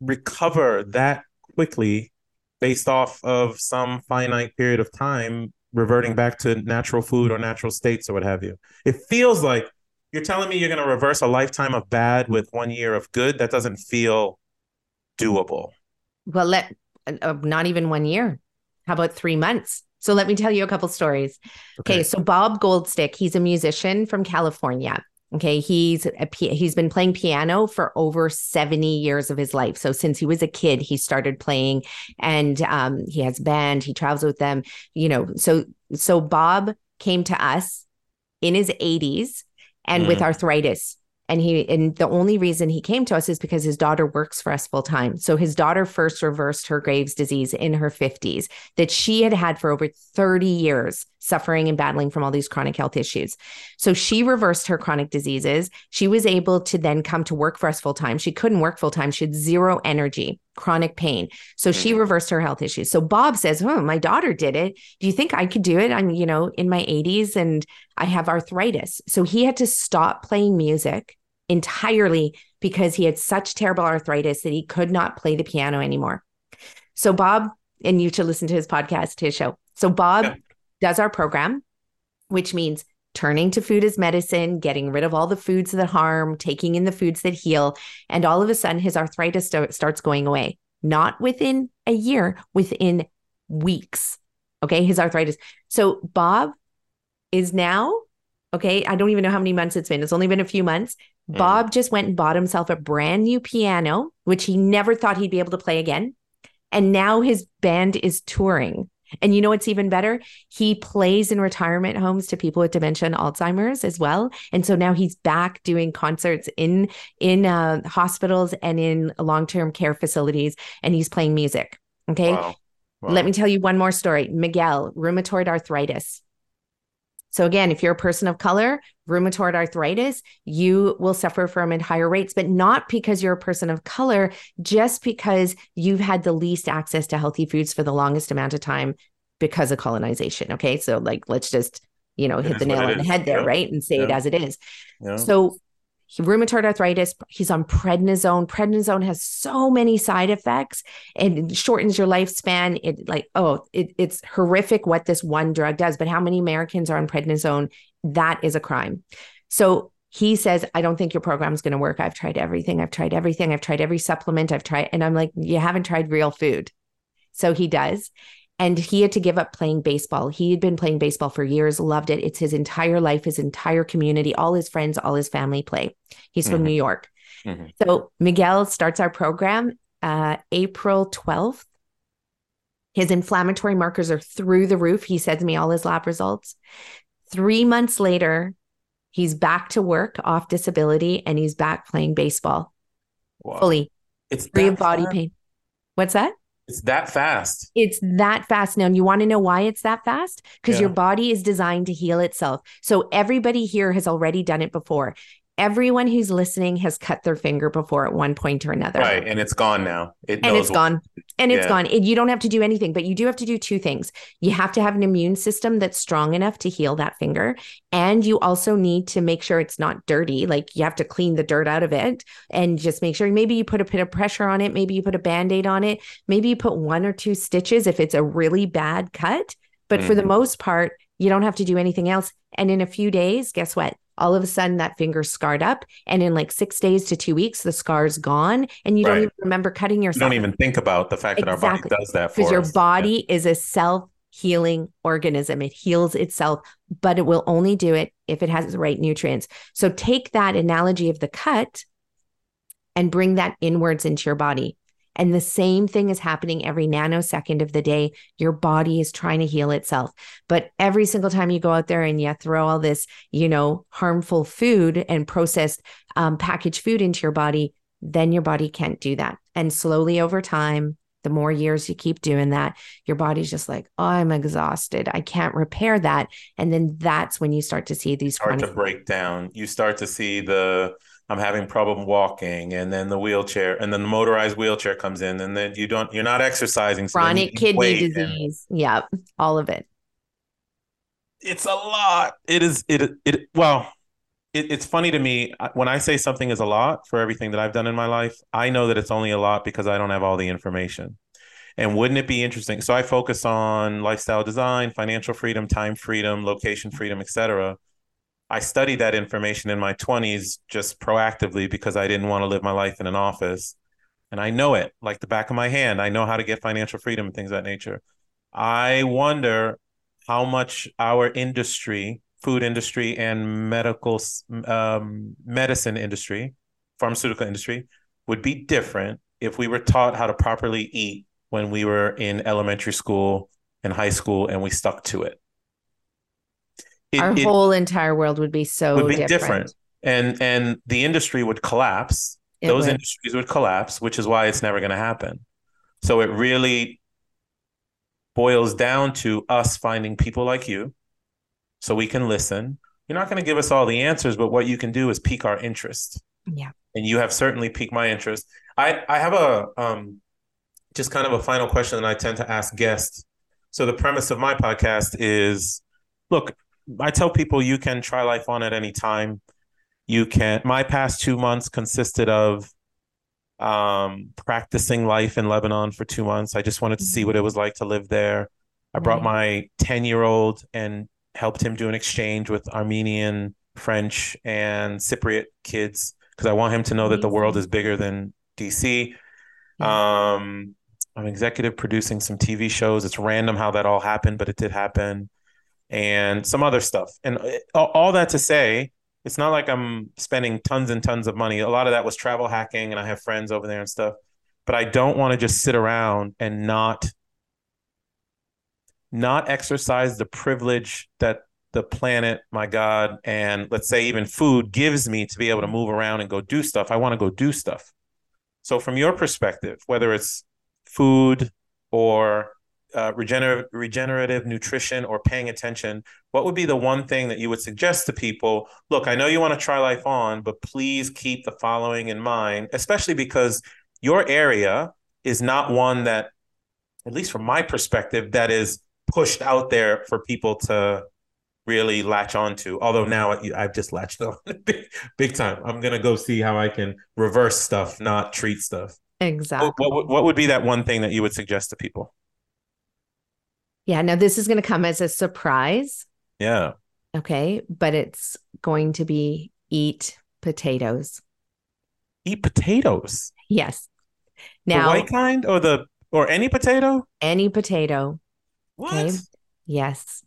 recover that quickly based off of some finite period of time reverting back to natural food or natural states or what have you? It feels like you're telling me you're going to reverse a lifetime of bad with one year of good. That doesn't feel doable. Well, let uh, not even one year. How about three months? So let me tell you a couple stories. Okay. okay. So Bob Goldstick, he's a musician from California. Okay. He's a, he's been playing piano for over seventy years of his life. So since he was a kid, he started playing, and um, he has a band, he travels with them, you know, so, so Bob came to us in his eighties and mm. with arthritis. And he, and the only reason he came to us is because his daughter works for us full time. So his daughter first reversed her Graves' disease in her fifties that she had had for over thirty years, suffering and battling from all these chronic health issues. So she reversed her chronic diseases. She was able to then come to work for us full time. She couldn't work full time. She had zero energy, chronic pain. So she reversed her health issues. So Bob says, oh, my daughter did it. Do you think I could do it? I'm, you know, in my eighties and I have arthritis. So he had to stop playing music entirely because he had such terrible arthritis that he could not play the piano anymore. So Bob, and you should listen to his podcast, his show. So Bob yeah. does our program, which means turning to food as medicine, getting rid of all the foods that harm, taking in the foods that heal. And all of a sudden his arthritis st- starts going away, not within a year, within weeks. Okay. His arthritis. So Bob is now, okay. I don't even know how many months it's been. It's only been a few months. Mm. Bob just went and bought himself a brand new piano, which he never thought he'd be able to play again. And now his band is touring. And you know what's even better? He plays in retirement homes to people with dementia and Alzheimer's as well. And so now he's back doing concerts in in uh, hospitals and in long-term care facilities, and he's playing music. Okay. Wow. Wow. Let me tell you one more story. Miguel, rheumatoid arthritis. So again, if you're a person of color, rheumatoid arthritis, you will suffer from it at higher rates, but not because you're a person of color, just because you've had the least access to healthy foods for the longest amount of time because of colonization. Okay. So like, let's just, you know, hit the nail on the head there, yeah. right? And say yeah. it as it is. Yeah. So rheumatoid arthritis, he's on prednisone. Prednisone has so many side effects and shortens your lifespan. It like, oh, it, it's horrific what this one drug does, but how many Americans are on prednisone? That is a crime. So he says, I don't think your program is going to work. I've tried everything. I've tried everything. I've tried every supplement I've tried. And I'm like, you haven't tried real food. So he does. And he had to give up playing baseball. He had been playing baseball for years, loved it. It's his entire life, his entire community, all his friends, all his family play. He's mm-hmm. from New York. Mm-hmm. So Miguel starts our program uh, April twelfth. His inflammatory markers are through the roof. He sends me all his lab results. Three months later, he's back to work off disability and he's back playing baseball. Wow. Fully. It's free of body far? pain. What's that? It's that fast. It's that fast. Now, and you want to know why it's that fast? Because yeah. your body is designed to heal itself. So everybody here has already done it before. everyone who's listening has cut their finger before at one point or another. Right. And it's gone now. It and knows it's gone. And it's yeah. gone. It, you don't have to do anything, but you do have to do two things. You have to have an immune system that's strong enough to heal that finger. And you also need to make sure it's not dirty. Like you have to clean the dirt out of it and just make sure maybe you put a bit of pressure on it. Maybe you put a Band-Aid on it. Maybe you put one or two stitches if it's a really bad cut. But mm-hmm. for the most part, you don't have to do anything else. And in a few days, guess what? All of a sudden that finger scarred up. And in like six days to two weeks, the scar's gone. And you right. don't even remember cutting yourself. You don't even think about the fact exactly. that our body does that for us. Because your body yeah. is a self-healing organism. It heals itself, but it will only do it if it has the right nutrients. So take that analogy of the cut and bring that inwards into your body. And the same thing is happening every nanosecond of the day. Your body is trying to heal itself. But every single time you go out there and you throw all this, you know, harmful food and processed um, packaged food into your body, then your body can't do that. And slowly over time, the more years you keep doing that, your body's just like, oh, I'm exhausted. I can't repair that. And then that's when you start to see these start chronic- to break down. You start to see the I'm having problem walking, and then the wheelchair, and then the motorized wheelchair comes in, and then you don't, you're not exercising. So chronic kidney disease. And... Yep. All of it. It's a lot. It is, it, it, well, it, it's funny to me when I say something is a lot for everything that I've done in my life, I know that it's only a lot because I don't have all the information. And wouldn't it be interesting? So I focus on lifestyle design, financial freedom, time freedom, location freedom, et cetera. I studied that information in my twenties just proactively because I didn't want to live my life in an office. And I know it like the back of my hand. I know how to get financial freedom and things of that nature. I wonder how much our industry, food industry and medical um, medicine industry, pharmaceutical industry would be different if we were taught how to properly eat when we were in elementary school and high school and we stuck to it. It, Our it, whole entire world would be so would be different. different. And and the industry would collapse. It Those would. industries would collapse, which is why it's never going to happen. So it really boils down to us finding people like you so we can listen. You're not going to give us all the answers, but what you can do is pique our interest. Yeah. And you have certainly piqued my interest. I, I have a um just kind of a final question that I tend to ask guests. So the premise of my podcast is, look, I tell people you can try life on at any time. You can. My past two months consisted of um, practicing life in Lebanon for two months. I just wanted to see what it was like to live there. I brought my ten-year-old and helped him do an exchange with Armenian, French, and Cypriot kids because I want him to know that the world is bigger than D C. Um, I'm executive producing some T V shows. It's random how that all happened, but it did happen. And some other stuff. And all that to say, it's not like I'm spending tons and tons of money. A lot of that was travel hacking, and I have friends over there and stuff. But I don't want to just sit around and not, not exercise the privilege that the planet, my God, and let's say even food gives me to be able to move around and go do stuff. I want to go do stuff. So from your perspective, whether it's food or Uh, regenerative, regenerative nutrition or paying attention, what would be the one thing that you would suggest to people? Look, I know you want to try life on, but please keep the following in mind, especially because your area is not one that, at least from my perspective, that is pushed out there for people to really latch on to. Although now I've just latched on big, big time. I'm going to go see how I can reverse stuff, not treat stuff. Exactly. What, what, what would be that one thing that you would suggest to people? Yeah, now this is going to come as a surprise. Yeah. Okay, but it's going to be eat potatoes. Eat potatoes? Yes. Now, the white kind or the or any potato? Any potato. What? Okay? Yes.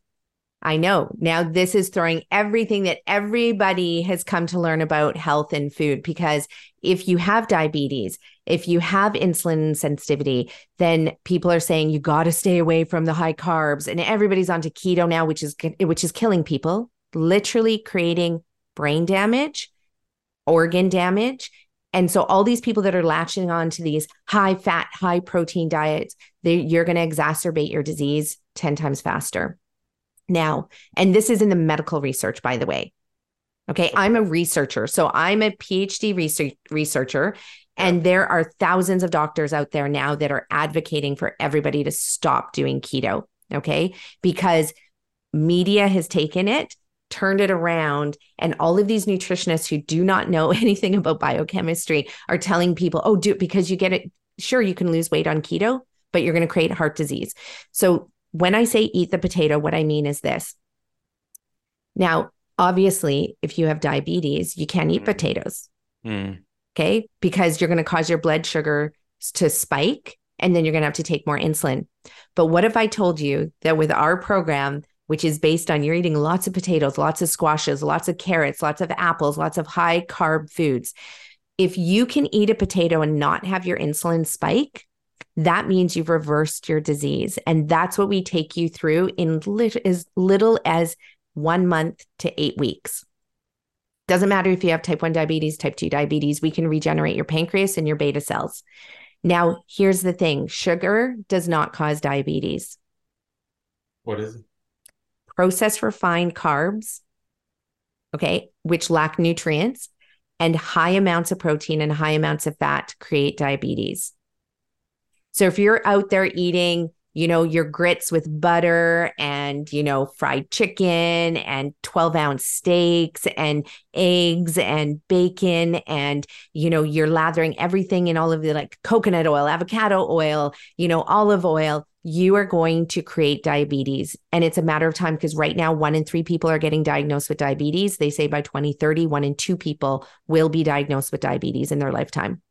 I know. Now this is throwing everything that everybody has come to learn about health and food, because if you have diabetes, if you have insulin sensitivity, then people are saying you got to stay away from the high carbs, and everybody's onto keto now, which is which is killing people, literally creating brain damage, organ damage. And so all these people that are latching on to these high fat, high protein diets, they, you're going to exacerbate your disease ten times faster. Now, and this is in the medical research, by the way, Okay. I'm a researcher. So I'm a PhD research, researcher. And there are thousands of doctors out there now that are advocating for everybody to stop doing keto. Okay. Because media has taken it, turned it around. And all of these nutritionists who do not know anything about biochemistry are telling people, oh, do it because you get it. Sure. You can lose weight on keto, but you're going to create heart disease. So when I say eat the potato, what I mean is this. Now, obviously, if you have diabetes, you can't eat potatoes. Mm. Okay. Because you're going to cause your blood sugar to spike and then you're going to have to take more insulin. But what if I told you that with our program, which is based on you're eating lots of potatoes, lots of squashes, lots of carrots, lots of apples, lots of high carb foods. If you can eat a potato and not have your insulin spike, that means you've reversed your disease. And that's what we take you through in lit- as little as one month to eight weeks. Doesn't matter if you have type one diabetes, type two diabetes, we can regenerate your pancreas and your beta cells. Now, here's the thing. Sugar does not cause diabetes. What is it? Processed refined carbs, okay, which lack nutrients, and high amounts of protein and high amounts of fat create diabetes. So if you're out there eating, you know, your grits with butter and, you know, fried chicken and twelve ounce steaks and eggs and bacon and, you know, you're lathering everything in all of the like coconut oil, avocado oil, you know, olive oil, you are going to create diabetes. And it's a matter of time because right now, one in three people are getting diagnosed with diabetes. They say by twenty thirty, one in two people will be diagnosed with diabetes in their lifetime.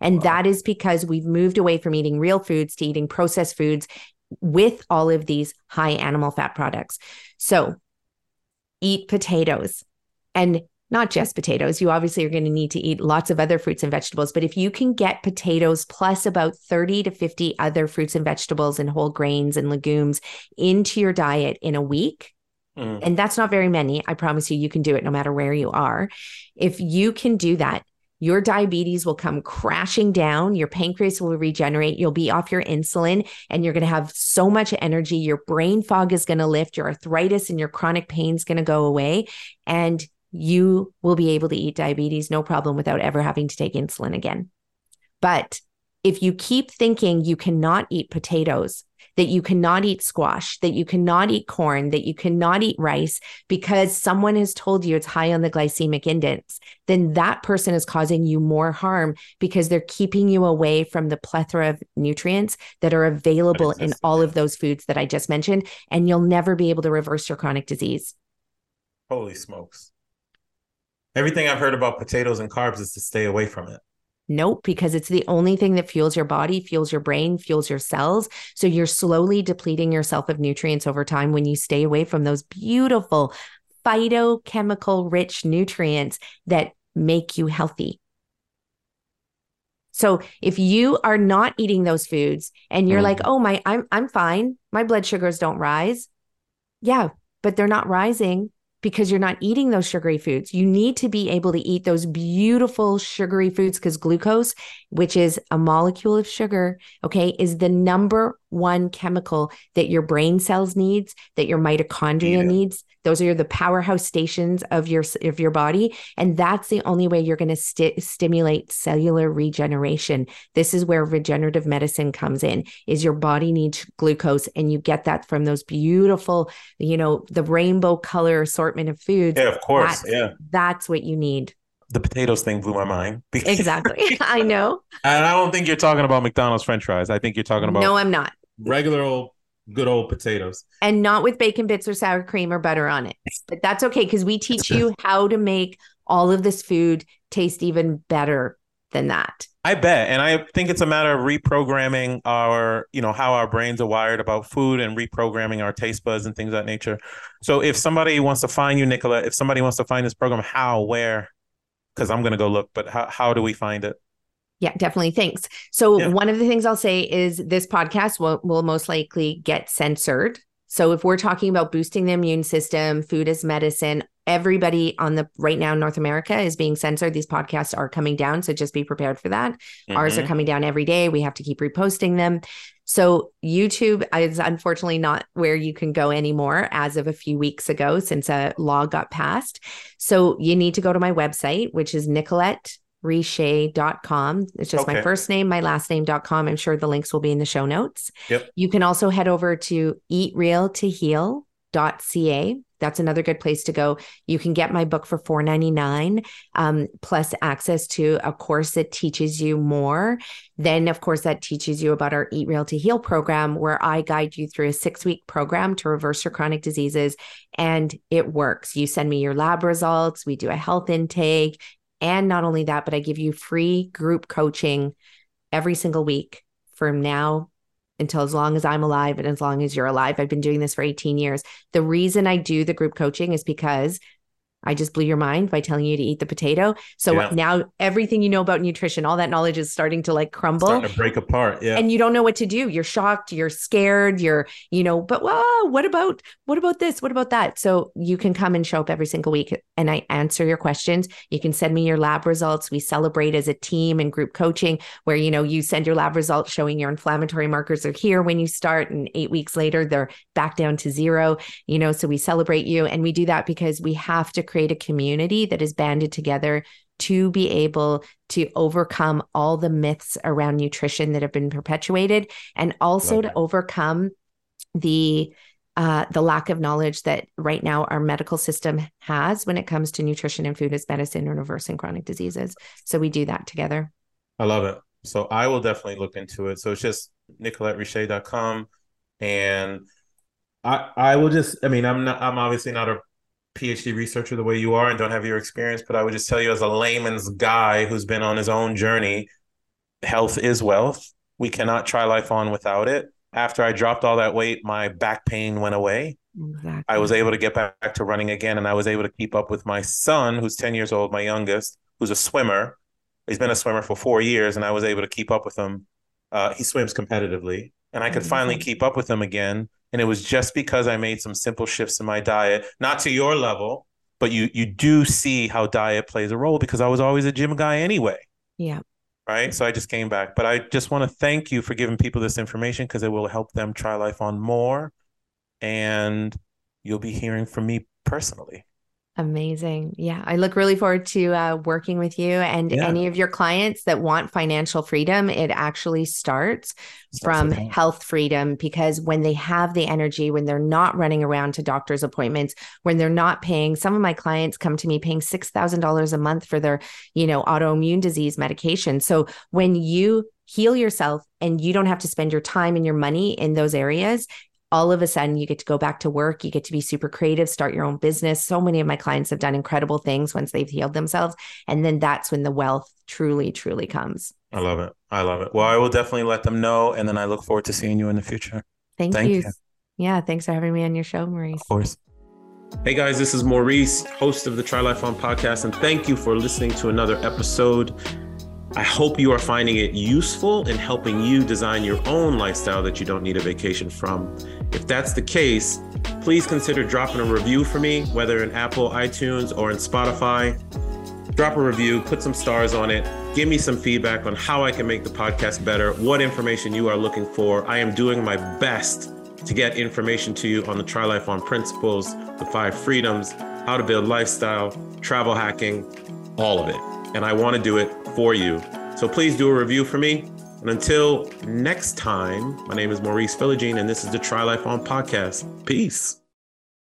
And that is because we've moved away from eating real foods to eating processed foods with all of these high animal fat products. So eat potatoes and not just potatoes. You obviously are going to need to eat lots of other fruits and vegetables, but if you can get potatoes plus about thirty to fifty other fruits and vegetables and whole grains and legumes into your diet in a week, mm. and that's not very many, I promise you, you can do it no matter where you are. If you can do that, your diabetes will come crashing down. Your pancreas will regenerate. You'll be off your insulin and you're going to have so much energy. Your brain fog is going to lift. Your arthritis and your chronic pain is going to go away. And you will be able to eat diabetes, no problem, without ever having to take insulin again. But if you keep thinking you cannot eat potatoes, that you cannot eat squash, that you cannot eat corn, that you cannot eat rice because someone has told you it's high on the glycemic index, then that person is causing you more harm because they're keeping you away from the plethora of nutrients that are available in all of those foods that I just mentioned, and you'll never be able to reverse your chronic disease. Holy smokes. Everything I've heard about potatoes and carbs is to stay away from it. Nope, because it's the only thing that fuels your body, fuels your brain, fuels your cells. So you're slowly depleting yourself of nutrients over time when you stay away from those beautiful phytochemical rich nutrients that make you healthy. So if you are not eating those foods and you're mm. like, oh, my, I'm, I'm fine. My blood sugars don't rise. Yeah, but they're not rising because you're not eating those sugary foods. You need to be able to eat those beautiful sugary foods because glucose, which is a molecule of sugar, okay, is the number one chemical that your brain cells needs, that your mitochondria yeah. needs. Those are the powerhouse stations of your of your body. And that's the only way you're going to st- stimulate cellular regeneration. This is where regenerative medicine comes in, is your body needs glucose. And you get that from those beautiful, you know, the rainbow color assortment of foods. Yeah, of course. That's, yeah. That's what you need. The potatoes thing blew my mind. Exactly. I know. And I don't think you're talking about McDonald's French fries. I think you're talking about. No, I'm not. Regular old. Good old potatoes. And not with bacon bits or sour cream or butter on it. But that's okay because we teach you how to make all of this food taste even better than that. I bet. And I think it's a matter of reprogramming our, you know, how our brains are wired about food and reprogramming our taste buds and things of that nature. So if somebody wants to find you, Nicolette, if somebody wants to find this program, how, where? Because I'm going to go look, but how, how do we find it? Yeah, definitely. Thanks. So yeah. one of the things I'll say is this podcast will, will most likely get censored. So if we're talking about boosting the immune system, food as medicine, everybody on the right now, North America is being censored. These podcasts are coming down. So just be prepared for that. Mm-hmm. Ours are coming down every day. We have to keep reposting them. So YouTube is unfortunately not where you can go anymore as of a few weeks ago, since a law got passed. So you need to go to my website, which is nicolette richer dot com. It's just okay. my first name, my last name dot com. I'm sure the links will be in the show notes. Yep. You can also head over to eat real to heal dot c a. That's another good place to go. You can get my book for four ninety-nine, um, plus access to a course that teaches you more. Then, of course, that teaches you about our Eat Real to Heal program, where I guide you through a six-week program to reverse your chronic diseases, and it works. You send me your lab results. We do a health intake. And not only that, but I give you free group coaching every single week from now until as long as I'm alive and as long as you're alive. I've been doing this for eighteen years. The reason I do the group coaching is because I just blew your mind by telling you to eat the potato. So yeah. now everything you know about nutrition, all that knowledge is starting to like crumble. Starting to break apart. Yeah. And you don't know what to do. You're shocked, you're scared, you're, you know, but whoa, what about, what about this? What about that? So you can come and show up every single week and I answer your questions. You can send me your lab results. We celebrate as a team in group coaching where, you know, you send your lab results showing your inflammatory markers are here when you start, and eight weeks later, they're back down to zero, you know, so we celebrate you. And we do that because we have to create a community that is banded together to be able to overcome all the myths around nutrition that have been perpetuated, and also to overcome the uh, the lack of knowledge that right now our medical system has when it comes to nutrition and food as medicine and reversing chronic diseases. So we do that together. I love it. So I will definitely look into it. So it's just nicolette richer dot com. And I I will just, I mean, I'm not, I'm obviously not a PhD researcher the way you are and don't have your experience, but I would just tell you as a layman's guy who's been on his own journey, health is wealth. We cannot try life on without it. After I dropped all that weight, my back pain went away. Exactly. I was able to get back to running again, and I was able to keep up with my son, who's ten years old, my youngest, who's a swimmer. He's been a swimmer for four years, and I was able to keep up with him. Uh, he swims competitively, and I could mm-hmm. finally keep up with him again. And it was just because I made some simple shifts in my diet, not to your level, but you you do see how diet plays a role, because I was always a gym guy anyway. Yeah. Right. So I just came back. But I just want to thank you for giving people this information, because it will help them try life on more. And you'll be hearing from me personally. Amazing. Yeah. I look really forward to uh, working with you and yeah. any of your clients that want financial freedom. It actually starts That's from okay. health freedom, because when they have the energy, when they're not running around to doctor's appointments, when they're not paying, some of my clients come to me paying six thousand dollars a month for their, you know, autoimmune disease medication. So when you heal yourself and you don't have to spend your time and your money in those areas, all of a sudden you get to go back to work. You get to be super creative, start your own business. So many of my clients have done incredible things once they've healed themselves. And then that's when the wealth truly, truly comes. I love it. I love it. Well, I will definitely let them know. And then I look forward to seeing you in the future. Thank, Thank you. you. Yeah. Thanks for having me on your show, Maurice. Of course. Hey guys, this is Maurice, host of the Try Life On podcast. And thank you for listening to another episode. I hope you are finding it useful in helping you design your own lifestyle that you don't need a vacation from. If that's the case, please consider dropping a review for me, whether in Apple, iTunes, or in Spotify. Drop a review, put some stars on it. Give me some feedback on how I can make the podcast better, what information you are looking for. I am doing my best to get information to you on the Try Life On principles, the five freedoms, how to build lifestyle, travel hacking, all of it. And I want to do it for you. So please do a review for me. And until next time, my name is Maurice Philogene, and this is the Try Life On podcast. Peace.